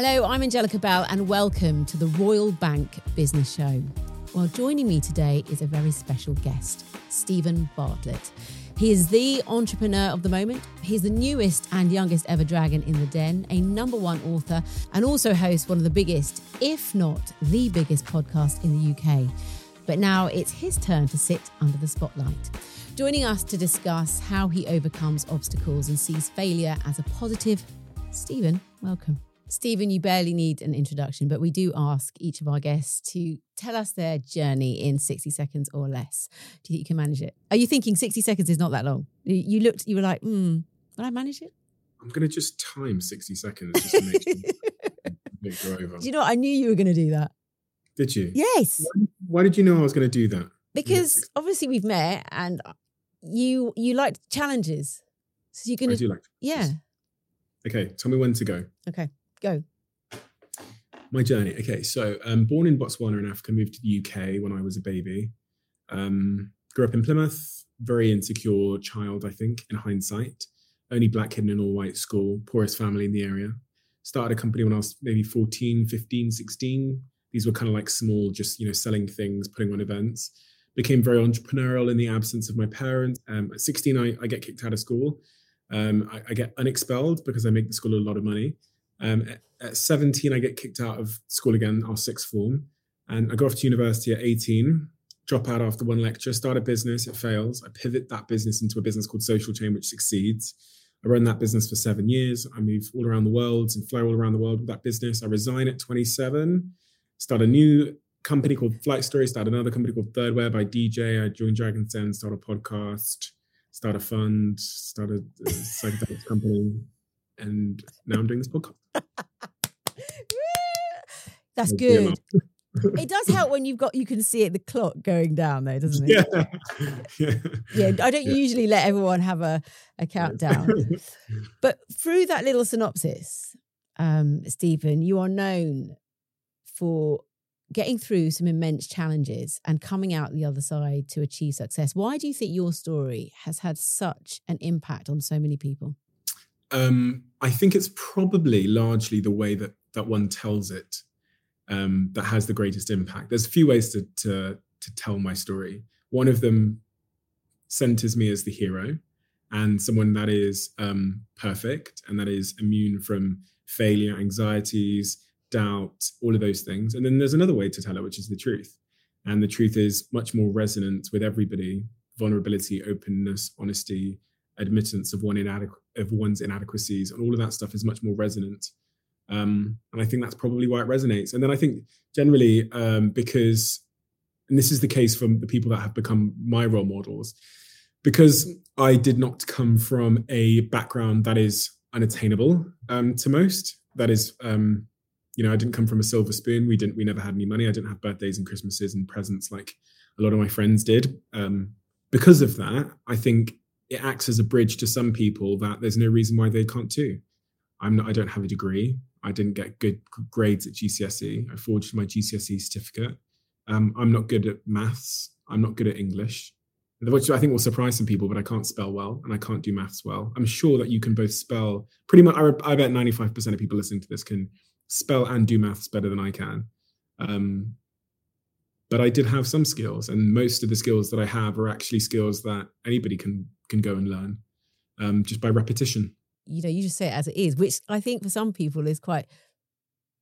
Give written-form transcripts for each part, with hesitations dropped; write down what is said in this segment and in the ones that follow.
Hello, I'm Angelica Bell and welcome to the Royal Bank Business Show. Well, joining me today is a very special guest, Stephen Bartlett. He is the entrepreneur of the moment. He's the newest and youngest ever dragon in the den, a #1 author, and also hosts one of the biggest, if not the biggest podcast in the UK. But now it's his turn to sit under the spotlight. Joining us to discuss how he overcomes obstacles and sees failure as a positive, Stephen, welcome. Stephen, you barely need an introduction, but we do ask each of our guests to tell us their journey in 60 seconds or less. Do you think you can manage it? Are you thinking 60 seconds is not that long? You looked, you were like, will I manage it? I'm going to just time 60 seconds just to make sure go over. Do you know what? I knew you were going to do that. Did you? Yes. Why did you know I was going to do that? Because obviously we've met and... You like challenges. So you're gonna... I do like challenges. Yeah. Okay, tell me when to go. Okay, go. My journey. Okay, so born in Botswana in Africa, moved to the UK when I was a baby. Grew up in Plymouth, very insecure child, I think, in hindsight. Only black kid in an all-white school, poorest family in the area. Started a company when I was maybe 14, 15, 16. These were kind of like small, just, you know, selling things, putting on events. Became very entrepreneurial in the absence of my parents. At 16, I get kicked out of school. I get unexpelled because I make the school a lot of money. At 17, I get kicked out of school again, our sixth form. And I go off to university at 18, drop out after one lecture, start a business, it fails. I pivot that business into a business called Social Chain, which succeeds. I run that business for 7 years. I move all around the world and fly all around the world with that business. I resign at 27, start a new company called Flight Story, started another company called Third Web. I DJ, I joined Dragon's Den, started a podcast, started a fund, started a psychedelic company, and now I'm doing this podcast. That's good. It does help when you've got, you can see it, the clock going down though, doesn't it? Yeah. I don't usually let everyone have a countdown. But through that little synopsis, Stephen, you are known for getting through some immense challenges and coming out the other side to achieve success. Why do you think your story has had such an impact on so many people? I think it's probably largely the way that one tells it that has the greatest impact. There's a few ways to tell my story. One of them centers me as the hero and someone that is perfect and that is immune from failure, anxieties, doubt, all of those things. And then there's another way to tell it, which is the truth. And the truth is much more resonant with everybody. Vulnerability, openness, honesty, admittance of one's inadequacies, and all of that stuff is much more resonant. And I think that's probably why it resonates. And then I think generally because, and this is the case from the people that have become my role models, because I did not come from a background that is unattainable to most. That is, you know, I didn't come from a silver spoon. We never had any money. I didn't have birthdays and Christmases and presents like a lot of my friends did. Because of that, I think it acts as a bridge to some people that there's no reason why they can't too. I don't have a degree. I didn't get good grades at GCSE. I forged my GCSE certificate. I'm not good at maths. I'm not good at English, which I think will surprise some people, but I can't spell well and I can't do maths well. I'm sure that you can both spell pretty much. I bet 95% of people listening to this can spell and do maths better than I can. But I did have some skills, and most of the skills that I have are actually skills that anybody can go and learn just by repetition. You know, you just say it as it is, which I think for some people is quite,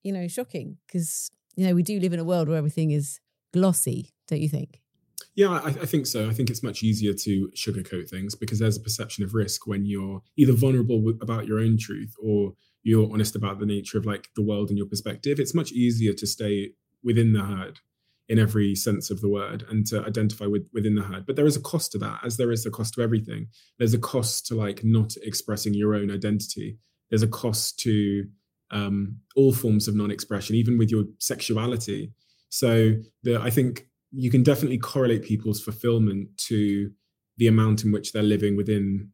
you know, shocking because, you know, we do live in a world where everything is glossy, don't you think? Yeah, I think so. I think it's much easier to sugarcoat things because there's a perception of risk when you're either vulnerable about your own truth or you're honest about the nature of like the world and your perspective. It's much easier to stay within the herd in every sense of the word and to identify within the herd. But there is a cost to that, as there is a cost to everything. There's a cost to like not expressing your own identity. There's a cost to all forms of non-expression, even with your sexuality. So I think you can definitely correlate people's fulfillment to the amount in which they're living within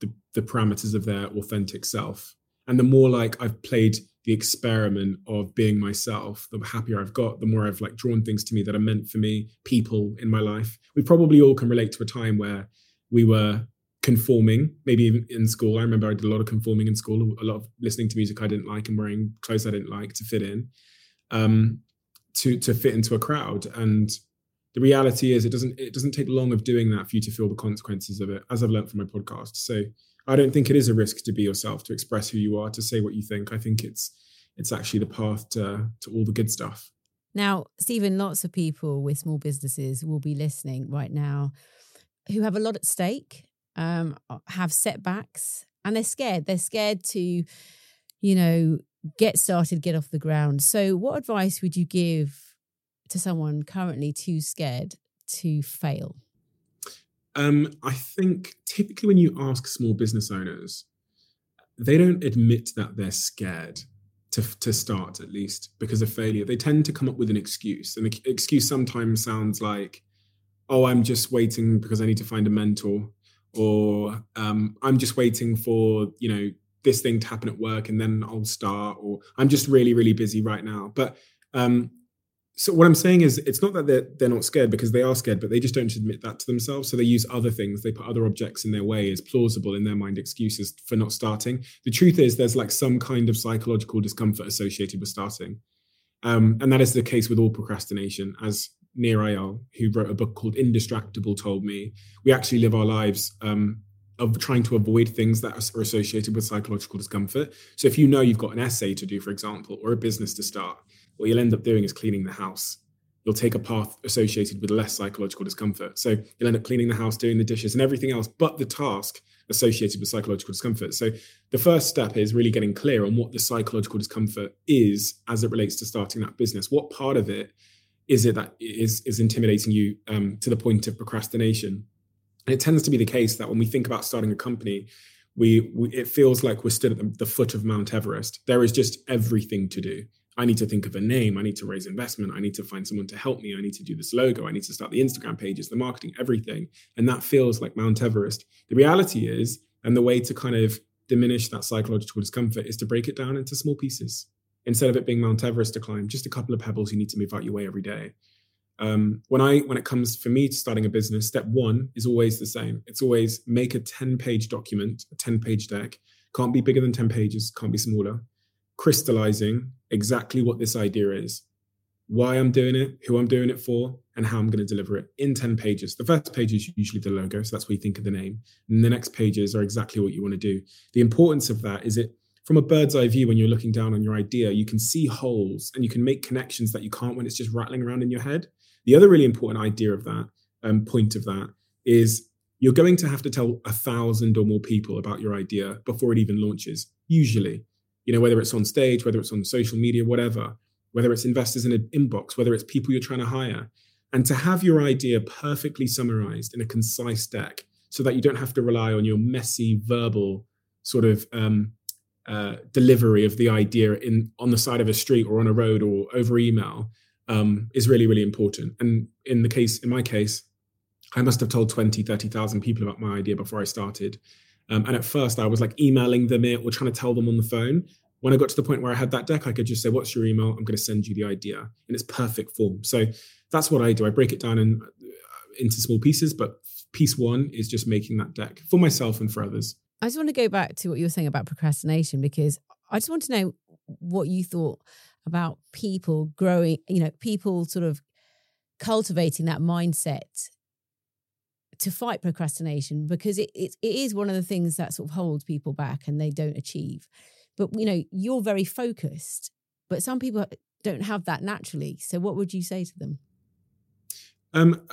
the parameters of their authentic self. And the more like I've played the experiment of being myself, the happier I've got, the more I've like drawn things to me that are meant for me, people in my life. We probably all can relate to a time where we were conforming, maybe even in school. I remember I did a lot of conforming in school, a lot of listening to music I didn't like and wearing clothes I didn't like to fit in, to fit into a crowd. And the reality is it doesn't take long of doing that for you to feel the consequences of it, as I've learned from my podcast. So I don't think it is a risk to be yourself, to express who you are, to say what you think. I think it's actually the path to all the good stuff. Now, Stephen, lots of people with small businesses will be listening right now who have a lot at stake, have setbacks, and they're scared. They're scared to, get started, get off the ground. So what advice would you give to someone currently too scared to fail? I think typically when you ask small business owners, they don't admit that they're scared to start, at least, because of failure. They tend to come up with an excuse. And the excuse sometimes sounds like, oh, I'm just waiting because I need to find a mentor, or I'm just waiting for, this thing to happen at work and then I'll start, or I'm just really, really busy right now. But so what I'm saying is it's not that they're not scared, because they are scared, but they just don't admit that to themselves. So they use other things. They put other objects in their way as plausible in their mind excuses for not starting. The truth is there's like some kind of psychological discomfort associated with starting. And that is the case with all procrastination. As Nir Eyal, who wrote a book called Indistractable, told me, we actually live our lives of trying to avoid things that are associated with psychological discomfort. So if you've got an essay to do, for example, or a business to start, what you'll end up doing is cleaning the house. You'll take a path associated with less psychological discomfort. So you'll end up cleaning the house, doing the dishes and everything else, but the task associated with psychological discomfort. So the first step is really getting clear on what the psychological discomfort is as it relates to starting that business. What part of it is it that is intimidating you to the point of procrastination? And it tends to be the case that when we think about starting a company, it feels like we're stood at the foot of Mount Everest. There is just everything to do. I need to think of a name. I need to raise investment. I need to find someone to help me. I need to do this logo. I need to start the Instagram pages, the marketing, everything. And that feels like Mount Everest. The reality is, and the way to kind of diminish that psychological discomfort is to break it down into small pieces. Instead of it being Mount Everest to climb, just a couple of pebbles you need to move out your way every day. When it comes for me to starting a business, step one is always the same. It's always make a 10-page document, a 10-page deck. Can't be bigger than 10 pages, can't be smaller. Crystallizing exactly what this idea is, why I'm doing it, who I'm doing it for, and how I'm going to deliver it in 10 pages. The first page is usually the logo, so that's what you think of the name. And the next pages are exactly what you want to do. The importance of that is it, from a bird's eye view, when you're looking down on your idea, you can see holes and you can make connections that you can't when it's just rattling around in your head. The other really important idea of that, point of that, is you're going to have to tell 1,000 or more people about your idea before it even launches, usually. Whether it's on stage, whether it's on social media, whatever, whether it's investors in an inbox, whether it's people you're trying to hire. And to have your idea perfectly summarized in a concise deck so that you don't have to rely on your messy verbal sort of delivery of the idea on the side of a street or on a road or over email is really, really important. And in my case, I must have told 20, 30,000 people about my idea before I started. And at first I was like emailing them it or trying to tell them on the phone. When I got to the point where I had that deck, I could just say, what's your email? I'm going to send you the idea in its perfect form. So that's what I do. I break it down into small pieces, but piece one is just making that deck for myself and for others. I just want to go back to what you were saying about procrastination, because I just want to know what you thought about people growing, people sort of cultivating that mindset to fight procrastination, because it is one of the things that sort of holds people back and they don't achieve. But, you're very focused, but some people don't have that naturally. So what would you say to them?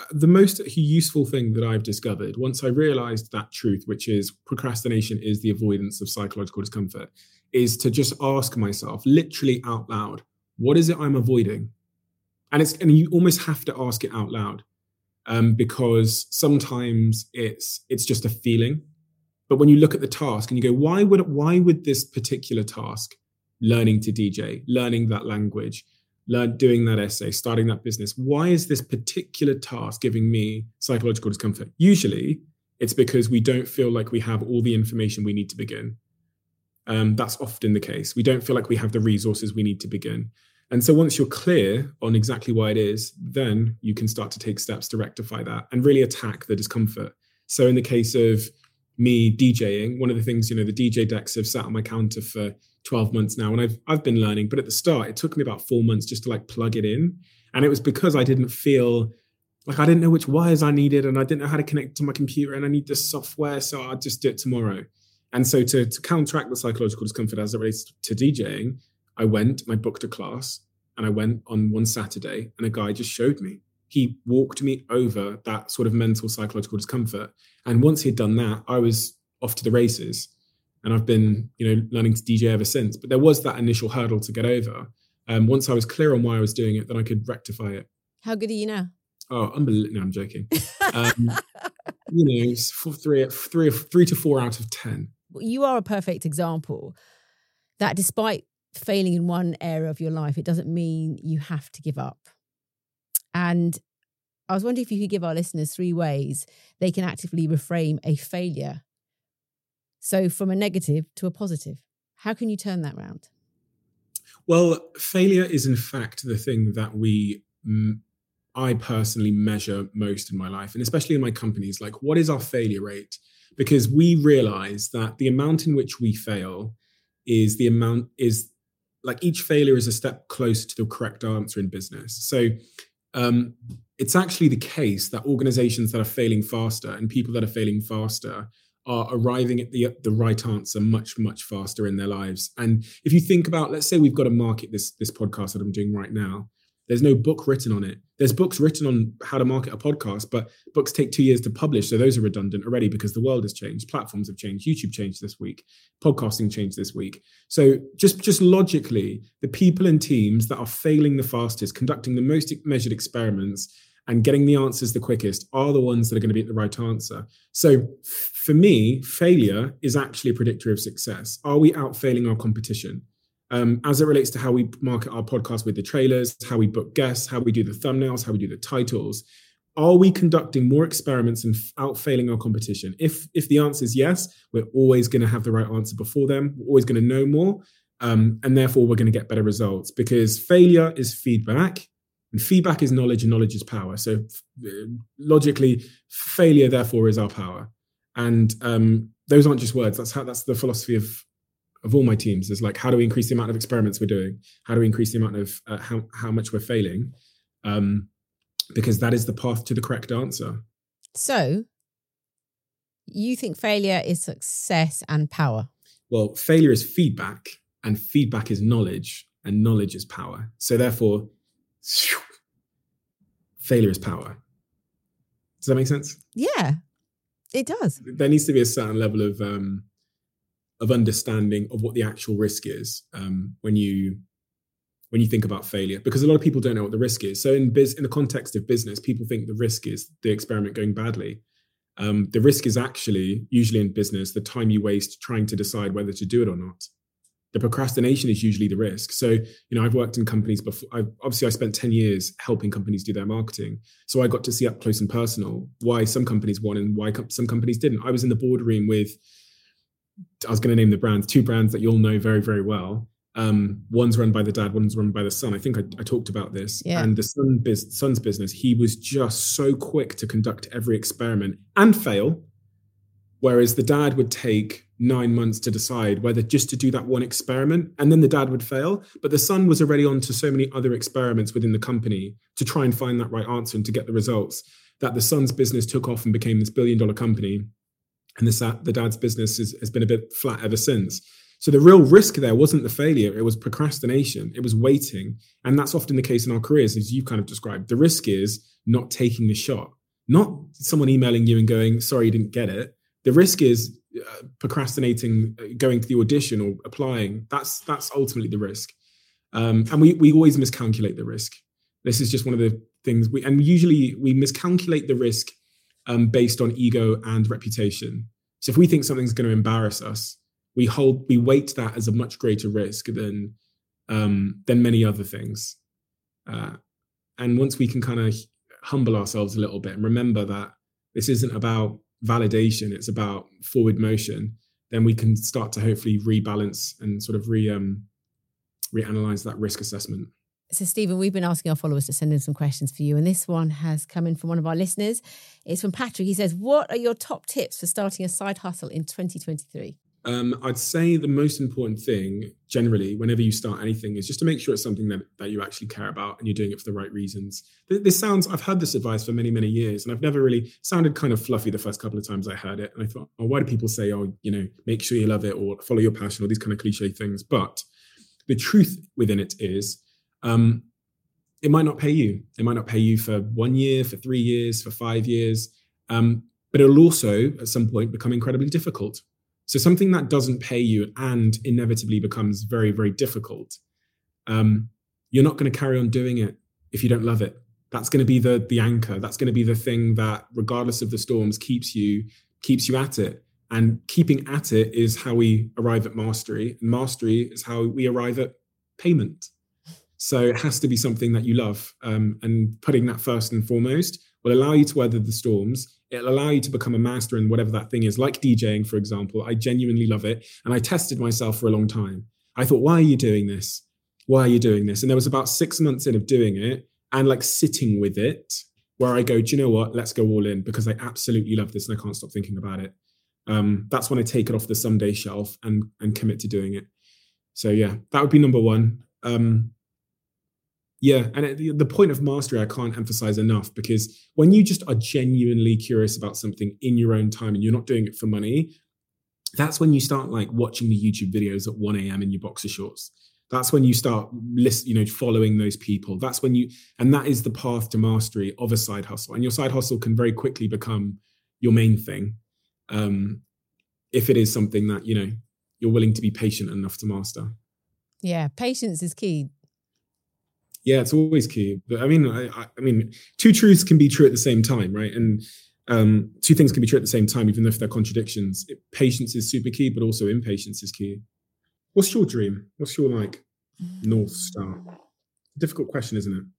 The most useful thing that I've discovered once I realized that truth, which is procrastination is the avoidance of psychological discomfort, is to just ask myself literally out loud, what is it I'm avoiding? And you almost have to ask it out loud. Because sometimes it's just a feeling. But when you look at the task and you go, why would this particular task, learning to DJ, learning that language, doing that essay, starting that business, why is this particular task giving me psychological discomfort? Usually it's because we don't feel like we have all the information we need to begin. That's often the case. We don't feel like we have the resources we need to begin. And so once you're clear on exactly why it is, then you can start to take steps to rectify that and really attack the discomfort. So in the case of me DJing. One of the things, you know, the DJ decks have sat on my counter for 12 months now, and I've been learning. But at the start, it took me about 4 months just to like plug it in. And it was because I didn't feel like, I didn't know which wires I needed, and I didn't know how to connect to my computer, and I need this software, so I'll just do it tomorrow. And so to counteract the psychological discomfort as it relates to DJing, I went and I booked a class, and I went on one Saturday, and a guy just showed me. He walked me over that sort of mental psychological discomfort. And once he'd done that, I was off to the races, and I've been, you know, learning to DJ ever since. But there was that initial hurdle to get over. Once I was clear on why I was doing it, then I could rectify it. How good are you now? Oh, unbelievable. No, I'm joking. You know, it's three to four out of 10. Well, you are a perfect example that despite failing in one area of your life, it doesn't mean you have to give up. And I was wondering if you could give our listeners three ways they can actively reframe a failure. So from a negative to a positive, how can you turn that round? Well, failure is in fact the thing that I personally measure most in my life, and especially in my companies. Like, what is our failure rate? Because we realize that the amount in which we fail is the amount is like each failure is a step closer to the correct answer in business. So it's actually the case that organizations that are failing faster and people that are failing faster are arriving at the right answer much, much faster in their lives. And if you think about, let's say we've got to market this podcast that I'm doing right now. There's no book written on it. There's books written on how to market a podcast, but books take 2 years to publish. So those are redundant already because the world has changed. Platforms have changed. YouTube changed this week. Podcasting changed this week. So just logically, the people and teams that are failing the fastest, conducting the most measured experiments and getting the answers the quickest are the ones that are going to be at the right answer. So for me, failure is actually a predictor of success. Are we outfailing our competition? As it relates to how we market our podcast with the trailers, how we book guests, how we do the thumbnails, how we do the titles. Are we conducting more experiments and outfailing our competition? If the answer is yes, we're always going to have the right answer before them. We're always going to know more. And therefore, we're going to get better results, because failure is feedback. And feedback is knowledge, and knowledge is power. So logically, failure, therefore, is our power. And those aren't just words. That's the philosophy of all my teams, is like, how do we increase the amount of experiments we're doing? How do we increase the amount of how much we're failing? Because that is the path to the correct answer. So you think failure is success and power? Well, failure is feedback, and feedback is knowledge, and knowledge is power. So therefore, failure is power. Does that make sense? Yeah, it does. There needs to be a certain level of understanding of what the actual risk is when you think about failure, because a lot of people don't know what the risk is. So in the context of business, people think the risk is the experiment going badly. The risk is actually usually in business the time you waste trying to decide whether to do it or not. The procrastination is usually the risk. So, you know, I've worked in companies before. I spent 10 years helping companies do their marketing. So I got to see up close and personal why some companies won and why some companies didn't. I was in the boardroom with, I was going to name the brands, two brands that you'll know very, very well. One's run by the dad, one's run by the son. I think I talked about this. Yeah. And the son's business, he was just so quick to conduct every experiment and fail. Whereas the dad would take 9 months to decide whether just to do that one experiment, and then the dad would fail. But the son was already on to so many other experiments within the company to try and find that right answer and to get the results, that the son's business took off and became this $1 billion company. And the dad's business has been a bit flat ever since. So the real risk there wasn't the failure. It was procrastination. It was waiting. And that's often the case in our careers, as you kind of described. The risk is not taking the shot, not someone emailing you and going, sorry, you didn't get it. The risk is procrastinating, going to the audition or applying. That's ultimately the risk. And we always miscalculate the risk. This is just one of the things. We usually miscalculate the risk based on ego and reputation. So if we think something's going to embarrass us, we weight that as a much greater risk than many other things. And once we can kind of humble ourselves a little bit and remember that this isn't about validation, it's about forward motion, then we can start to hopefully rebalance and sort of reanalyze that risk assessment. So Stephen, we've been asking our followers to send in some questions for you, and this one has come in from one of our listeners. It's from Patrick. He says, what are your top tips for starting a side hustle in 2023? I'd say the most important thing generally, whenever you start anything, is just to make sure it's something that you actually care about and you're doing it for the right reasons. This sounds, I've heard this advice for many, many years, and I've never really sounded kind of fluffy the first couple of times I heard it. And I thought, oh, why do people say, make sure you love it or follow your passion or these kind of cliche things? But the truth within it is, it might not pay you. It might not pay you for 1 year, for 3 years, for 5 years, but it'll also at some point become incredibly difficult. So something that doesn't pay you and inevitably becomes very, very difficult, you're not going to carry on doing it if you don't love it. That's going to be the anchor. That's going to be the thing that, regardless of the storms, keeps you at it. And keeping at it is how we arrive at mastery. And mastery is how we arrive at payment. So it has to be something that you love. And putting that first and foremost will allow you to weather the storms. It'll allow you to become a master in whatever that thing is, like DJing, for example. I genuinely love it. And I tested myself for a long time. I thought, why are you doing this? Why are you doing this? And there was about 6 months in of doing it and like sitting with it where I go, do you know what? Let's go all in because I absolutely love this and I can't stop thinking about it. That's when I take it off the someday shelf and commit to doing it. So yeah, that would be number one. The point of mastery, I can't emphasize enough, because when you just are genuinely curious about something in your own time and you're not doing it for money, that's when you start like watching the YouTube videos at 1 a.m. in your boxer shorts. That's when you start following those people. That's when that is the path to mastery of a side hustle. And your side hustle can very quickly become your main thing if it is something that, you're willing to be patient enough to master. Yeah, patience is key. Yeah, it's always key. But I mean, two truths can be true at the same time, right? And two things can be true at the same time, even if they're contradictions. Patience is super key, but also impatience is key. What's your dream? What's your North Star? Difficult question, isn't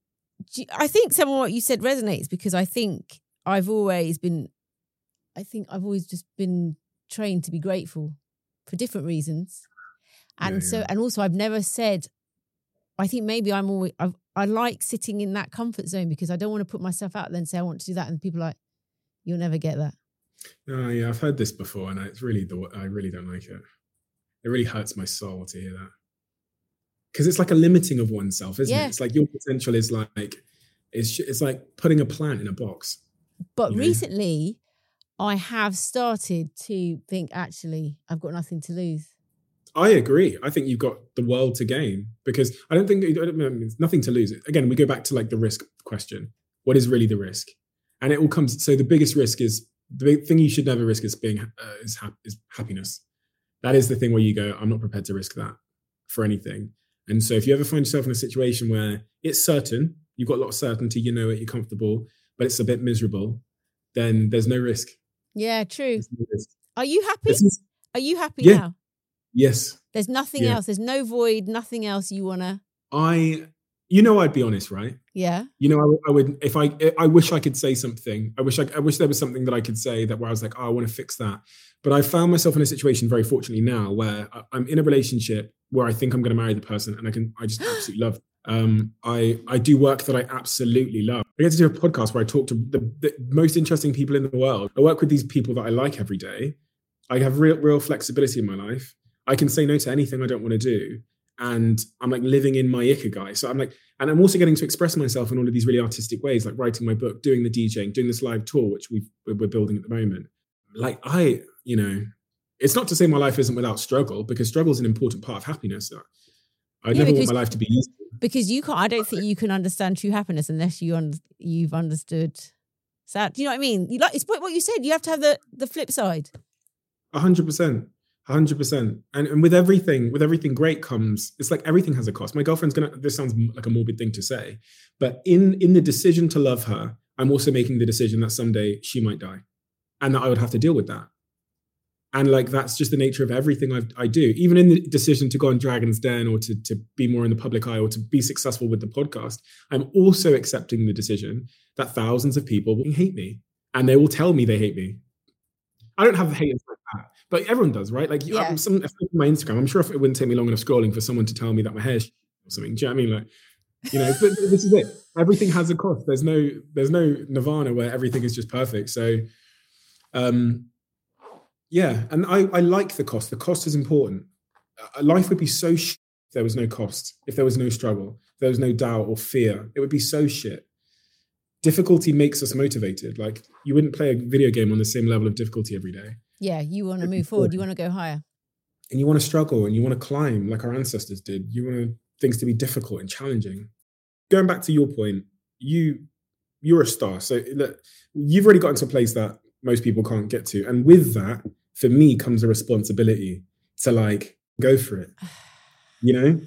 it? I think some of what you said resonates because I've always just been trained to be grateful for different reasons. And also I've never said, I think maybe I like sitting in that comfort zone because I don't want to put myself out there and say I want to do that. And people are like, you'll never get that. Oh yeah, I've heard this before and I really don't like it. It really hurts my soul to hear that. Because it's like a limiting of oneself, isn't it? It's like your potential is it's like putting a plant in a box. But recently I have started to think, actually, I've got nothing to lose. I agree. I think you've got the world to gain because it's nothing to lose. Again, we go back to the risk question. What is really the risk? And it all comes. So the biggest risk is the big thing you should never risk is being happiness. That is the thing where you go, I'm not prepared to risk that for anything. And so if you ever find yourself in a situation where it's certain, you've got a lot of certainty, it, you're comfortable, but it's a bit miserable, then there's no risk. Yeah, true. No risk. Are you happy? Are you happy now? Yes. There's nothing else. There's no void, nothing else you want to. I'd be honest, right? Yeah. I wish I could say something. I wish there was something that I could say that where I was like, oh, I want to fix that. But I found myself in a situation very fortunately now where I'm in a relationship where I think I'm going to marry the person and I just absolutely love. I do work that I absolutely love. I get to do a podcast where I talk to the most interesting people in the world. I work with these people that I like every day. I have real flexibility in my life. I can say no to anything I don't want to do. And I'm living in my ikigai. So and I'm also getting to express myself in all of these really artistic ways, like writing my book, doing the DJing, doing this live tour, which we're building at the moment. It's not to say my life isn't without struggle, because struggle is an important part of happiness. I never want my life to be easy. Because you can't, I don't think you can understand true happiness unless you've understood sad. Do you know what I mean? It's what you said, you have to have the flip side. 100%. 100%. And with everything great comes, it's like everything has a cost. My girlfriend's this sounds like a morbid thing to say, but in the decision to love her, I'm also making the decision that someday she might die and that I would have to deal with that. And that's just the nature of everything I do, even in the decision to go on Dragon's Den or to be more in the public eye or to be successful with the podcast. I'm also accepting the decision that thousands of people will hate me and they will tell me they hate me. I don't have the haters like that, but everyone does, right? If I look at my Instagram, I'm sure if it wouldn't take me long enough scrolling for someone to tell me that my hair is or something. Do you know what I mean? You know, but this is it. Everything has a cost. There's no nirvana where everything is just perfect. So, yeah. And I like the cost. The cost is important. Life would be so shit if there was no cost, if there was no struggle, if there was no doubt or fear. It would be so shit. Difficulty makes us motivated. Like, you wouldn't play a video game on the same level of difficulty every day. Yeah. You want to move forward. You want to go higher. And you want to struggle and you want to climb like our ancestors did. You want things to be difficult and challenging. Going back to your point, you're a star. So look, you've already gotten to a place that most people can't get to. And with that, for me, comes a responsibility to like, go for it. You know,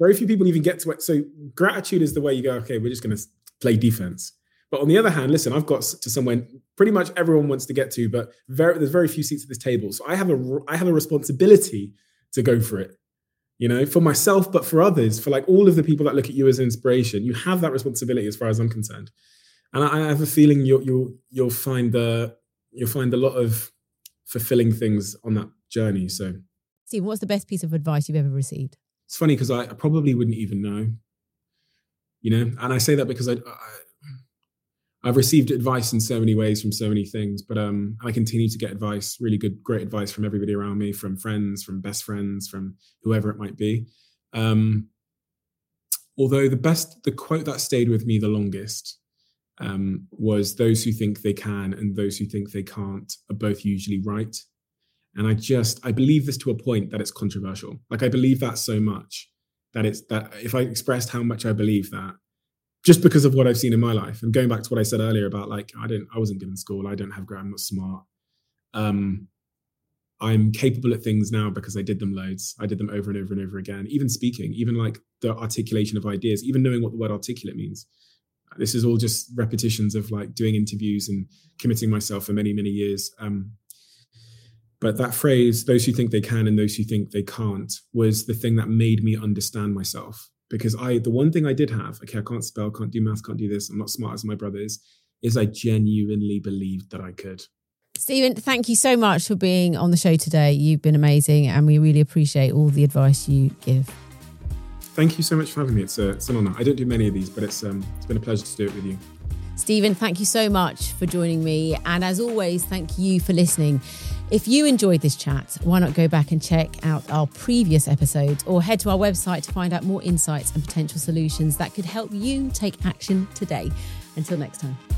very few people even get to it. So gratitude is the way you go, okay, we're just going to play defense. But on the other hand, listen, I've got to somewhere pretty much everyone wants to get to, but there's very few seats at this table. So I have a responsibility to go for it, you know, for myself, but for others, for like all of the people that look at you as inspiration. You have that responsibility as far as I'm concerned. And I have a feeling you'll find a lot of fulfilling things on that journey. So, Steve, what's the best piece of advice you've ever received? It's funny because I probably wouldn't even know, you know, and I say that because I've received advice in so many ways from so many things, but I continue to get advice, really good, great advice from everybody around me, from friends, from best friends, from whoever it might be. Although the quote that stayed with me the longest was, "Those who think they can and those who think they can't are both usually right." And I believe this to a point that it's controversial. Like, I believe that so much that if I expressed how much I believe that, just because of what I've seen in my life, and going back to what I said earlier about like, I wasn't good in school. I don't have grade. I'm not smart. I'm capable at things now because I did them loads. I did them over and over and over again. Even speaking, even like the articulation of ideas, even knowing what the word articulate means. This is all just repetitions of like doing interviews and committing myself for many, many years. But that phrase, "Those who think they can and those who think they can't," was the thing that made me understand myself. Because the one thing I did have, okay, I can't spell, can't do maths, can't do this, I'm not smart as my brother is I genuinely believed that I could. Stephen, thank you so much for being on the show today. You've been amazing and we really appreciate all the advice you give. Thank you so much for having me. It's an honour. I don't do many of these, but it's been a pleasure to do it with you. Stephen, thank you so much for joining me. And as always, thank you for listening. If you enjoyed this chat, why not go back and check out our previous episodes or head to our website to find out more insights and potential solutions that could help you take action today. Until next time.